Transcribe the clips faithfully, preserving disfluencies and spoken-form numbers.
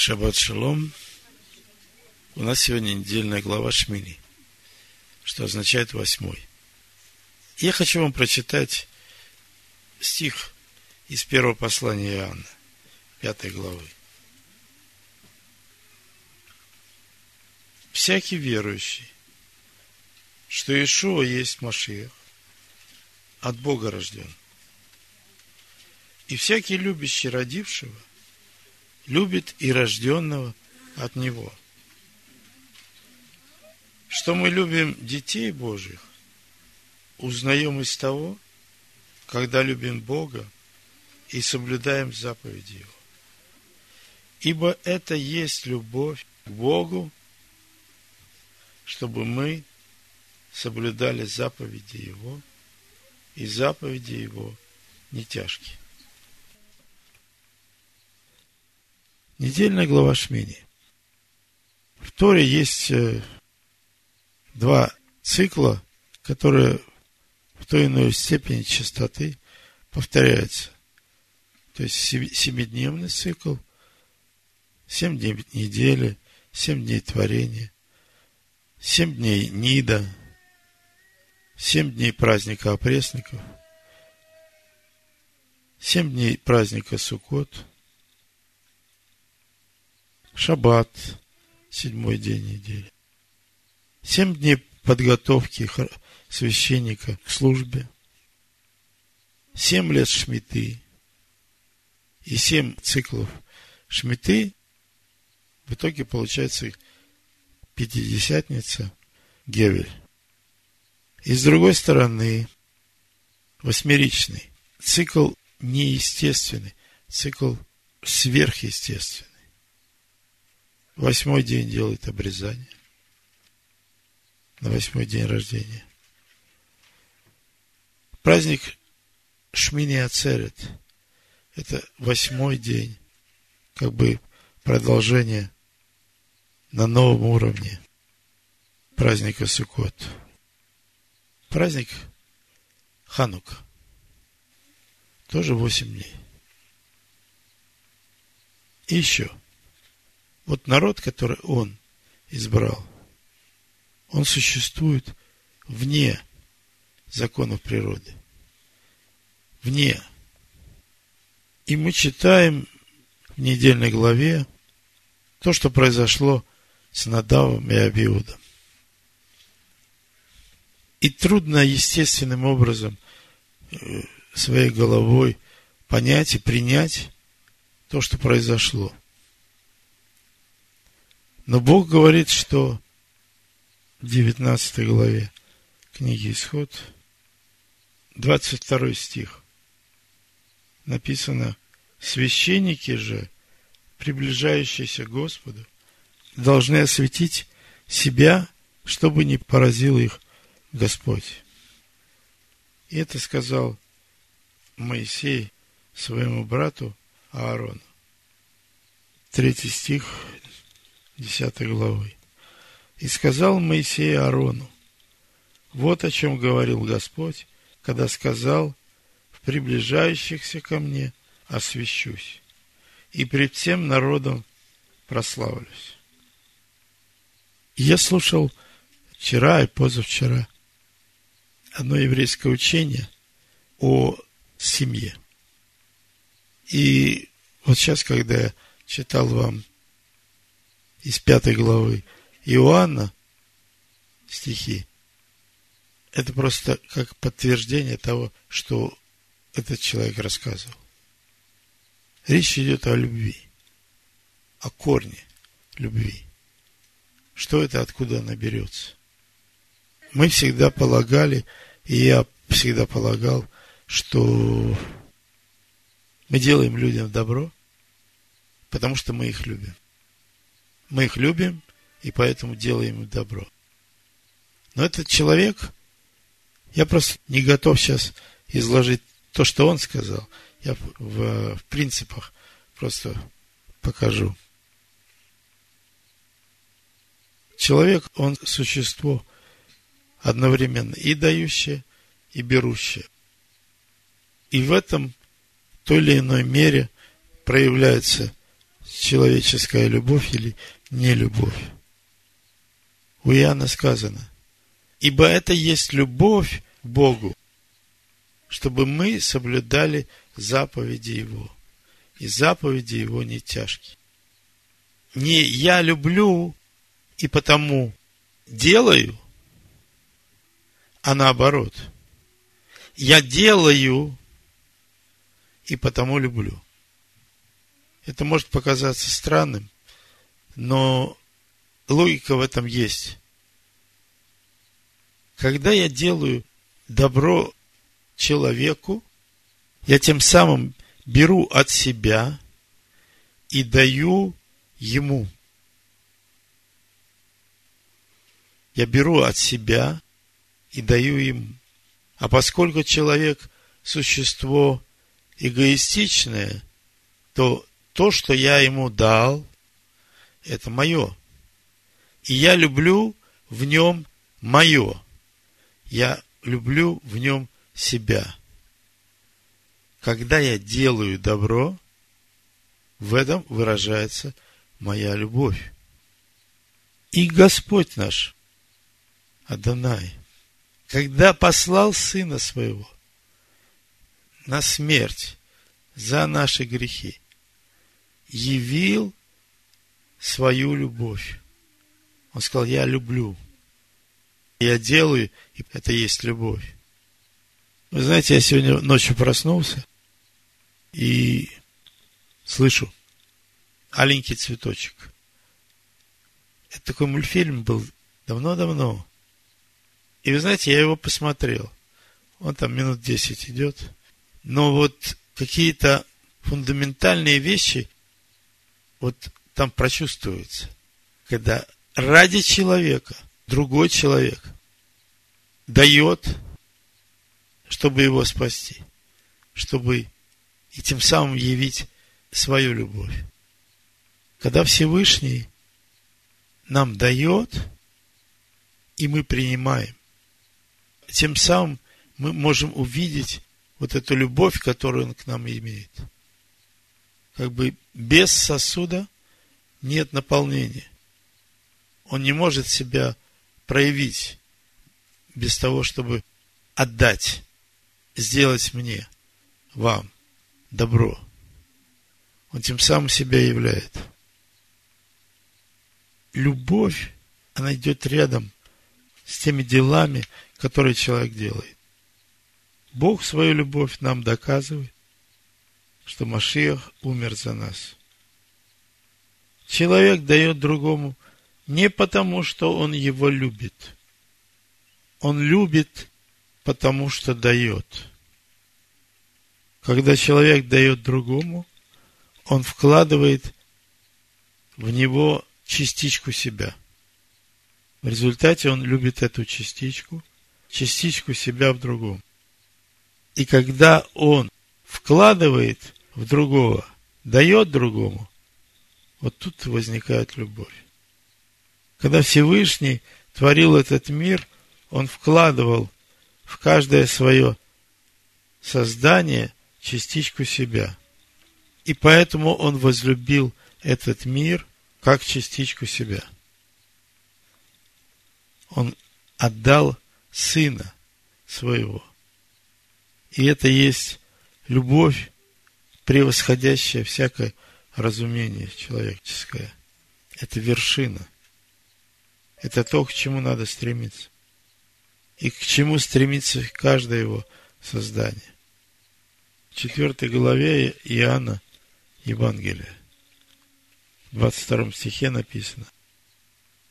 Шаббат шалом. У нас сегодня недельная глава Шмини, что означает восьмой. Я хочу вам прочитать стих из первого послания Иоанна, пятой главы. Всякий верующий, что Ишуа есть Машиах, от Бога рожден. И всякий любящий родившего любит и рожденного от Него. Что мы любим детей Божьих, узнаем из того, когда любим Бога и соблюдаем заповеди Его. Ибо это есть любовь к Богу, чтобы мы соблюдали заповеди Его, и заповеди Его не тяжкие. Недельная глава Шмини. В Торе есть два цикла, которые в той или иной степени частоты повторяются. То есть семидневный цикл, семь дней недели, семь дней творения, семь дней Нида, семь дней праздника опресноков, семь дней праздника Суккот, Шаббат, седьмой день недели. Семь дней подготовки священника к службе. Семь лет шмиты. И семь циклов шмиты. В итоге получается Пятидесятница, Гевель. И с другой стороны, восьмеричный. Цикл неестественный. Цикл сверхъестественный. Восьмой день делает обрезание. На восьмой день рождения. Праздник Шмини Ацерет. Это восьмой день. Как бы продолжение на новом уровне праздника Суккот. Праздник Ханук. Тоже восемь дней. И еще. Вот народ, который он избрал, он существует вне законов природы. Вне. И мы читаем в недельной главе то, что произошло с Надавом и Авиудом. И трудно естественным образом своей головой понять и принять то, что произошло. Но Бог говорит, что в девятнадцатой главе книги Исход, двадцать второй стих, написано: «Священники же, приближающиеся к Господу, должны осветить себя, чтобы не поразил их Господь». И это сказал Моисей своему брату Аарону. Третий стих десятой главы. «И сказал Моисей Аарону: вот о чем говорил Господь, когда сказал: в приближающихся ко мне освящусь, и пред всем народом прославлюсь». Я слушал вчера и позавчера одно еврейское учение о семье. И вот сейчас, когда я читал вам из пятой главы Иоанна стихи, это просто как подтверждение того, что этот человек рассказывал. Речь идет о любви, о корне любви. Что это, откуда она берется? Мы всегда полагали, и я всегда полагал, что мы делаем людям добро, потому что мы их любим. Мы их любим, и поэтому делаем им добро. Но этот человек, я просто не готов сейчас изложить то, что он сказал. Я в, в принципах просто покажу. Человек, он существо одновременно и дающее, и берущее. И в этом в той или иной мере проявляется человеческая любовь или нелюбовь. У Иоанна сказано: ибо это есть любовь к Богу, чтобы мы соблюдали заповеди Его, и заповеди Его не тяжкие. Не я люблю и потому делаю, а наоборот. Я делаю и потому люблю. Это может показаться странным, но логика в этом есть. Когда я делаю добро человеку, я тем самым беру от себя и даю ему. Я беру от себя и даю ему. А поскольку человек существо эгоистичное, то то, что я ему дал, это мое. И я люблю в нем мое. Я люблю в нем себя. Когда я делаю добро, в этом выражается моя любовь. И Господь наш, Адонай, когда послал Сына Своего на смерть за наши грехи, явил свою любовь. Он сказал: я люблю. Я делаю, и это есть любовь. Вы знаете, я сегодня ночью проснулся и слышу «Аленький цветочек». Это такой мультфильм был давно-давно. И вы знаете, я его посмотрел. Он там минут десять идет. Но вот какие-то фундаментальные вещи вот там прочувствуются. Когда ради человека другой человек дает, чтобы его спасти, чтобы и тем самым явить свою любовь. Когда Всевышний нам дает, и мы принимаем, тем самым мы можем увидеть вот эту любовь, которую Он к нам имеет. Как бы без сосуда нет наполнения. Он не может себя проявить без того, чтобы отдать, сделать мне, вам добро. Он тем самым себя являет. Любовь, она идет рядом с теми делами, которые человек делает. Бог свою любовь нам доказывает, что Машиах умер за нас. Человек дает другому не потому, что он его любит. Он любит, потому что дает. Когда человек дает другому, он вкладывает в него частичку себя. В результате он любит эту частичку, частичку себя в другом. И когда он вкладывает в другого, дает другому, вот тут возникает любовь. Когда Всевышний творил этот мир, Он вкладывал в каждое свое создание частичку себя. И поэтому Он возлюбил этот мир как частичку себя. Он отдал Сына Своего. И это есть любовь, превосходящая всякое разумение человеческое. Это вершина. Это то, к чему надо стремиться. И к чему стремится каждое его создание. В четвертой главе Иоанна Евангелия, в двадцать втором стихе написано: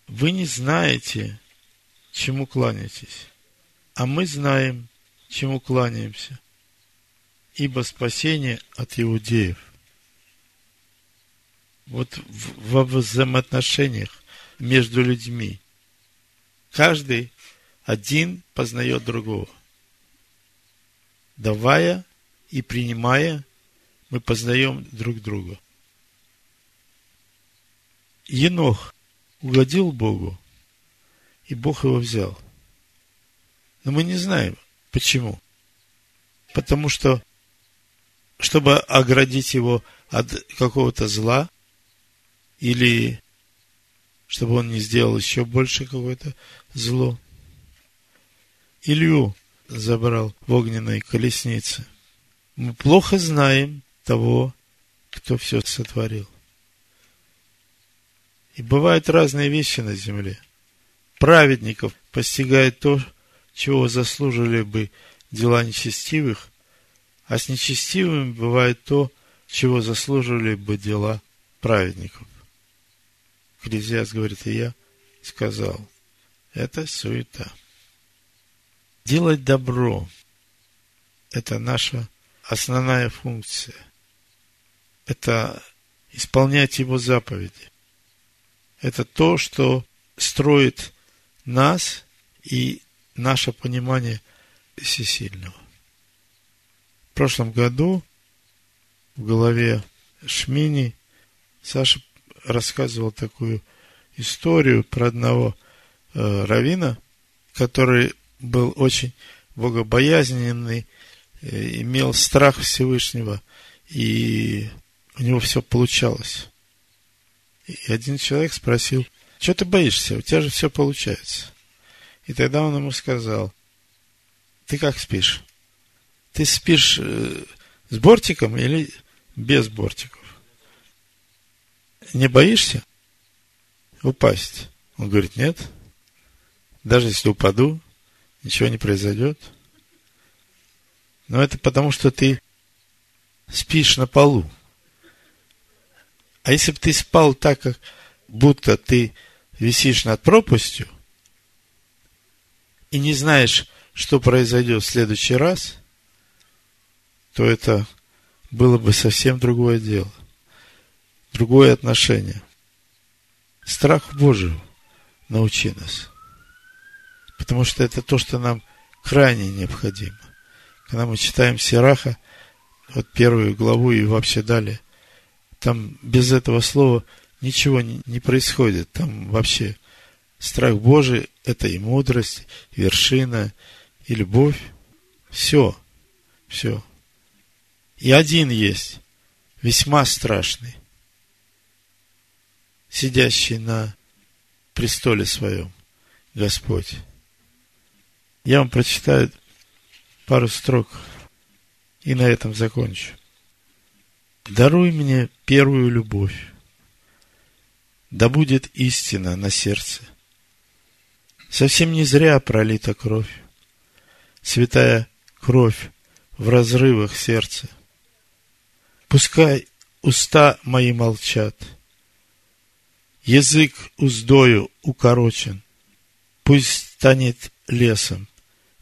«Вы не знаете, чему кланяетесь, а мы знаем, чему кланяемся, ибо спасение от иудеев». Вот во взаимоотношениях между людьми каждый один познает другого. Давая и принимая, мы познаем друг друга. Енох угодил Богу, и Бог его взял. Но мы не знаем, почему. Потому что, чтобы оградить его от какого-то зла, или чтобы он не сделал еще больше какое-то зло. Илью забрал в огненной колеснице. Мы плохо знаем того, кто все сотворил. И бывают разные вещи на земле. Праведников постигает то, чего заслужили бы дела нечестивых, а с нечестивыми бывает то, чего заслужили бы дела праведников. Кризиас говорит, и я сказал, это суета. Делать добро – это наша основная функция. Это исполнять его заповеди. Это то, что строит нас и наше понимание всесильного. В прошлом году в главе Шмини Саша рассказывал такую историю про одного э, раввина, который был очень богобоязненный, э, имел страх Всевышнего, и у него все получалось. И один человек спросил, что ты боишься, у тебя же все получается. И тогда он ему сказал, ты как спишь? Ты спишь э, с бортиком или без бортиков? Не боишься упасть? Он говорит, нет. Даже если упаду, ничего не произойдет. Но это потому, что ты спишь на полу. А если бы ты спал так, как будто ты висишь над пропастью и не знаешь, что произойдет в следующий раз, то это было бы совсем другое дело. Другое отношение. Страх Божий научи нас. Потому что это то, что нам крайне необходимо. Когда мы читаем Сираха, вот первую главу и вообще далее, там без этого слова ничего не происходит. Там вообще страх Божий – это и мудрость, и вершина, и любовь. Все. Все. И один есть, весьма страшный, сидящий на престоле своем, Господь. Я вам прочитаю пару строк и на этом закончу. Даруй мне первую любовь, да будет истина на сердце. Совсем не зря пролита кровь, святая кровь в разрывах сердца. Пускай уста мои молчат, язык уздою укорочен, пусть станет лесом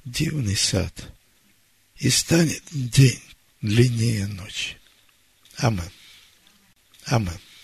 дивный сад, и станет день длиннее ночи. Амен. Амен.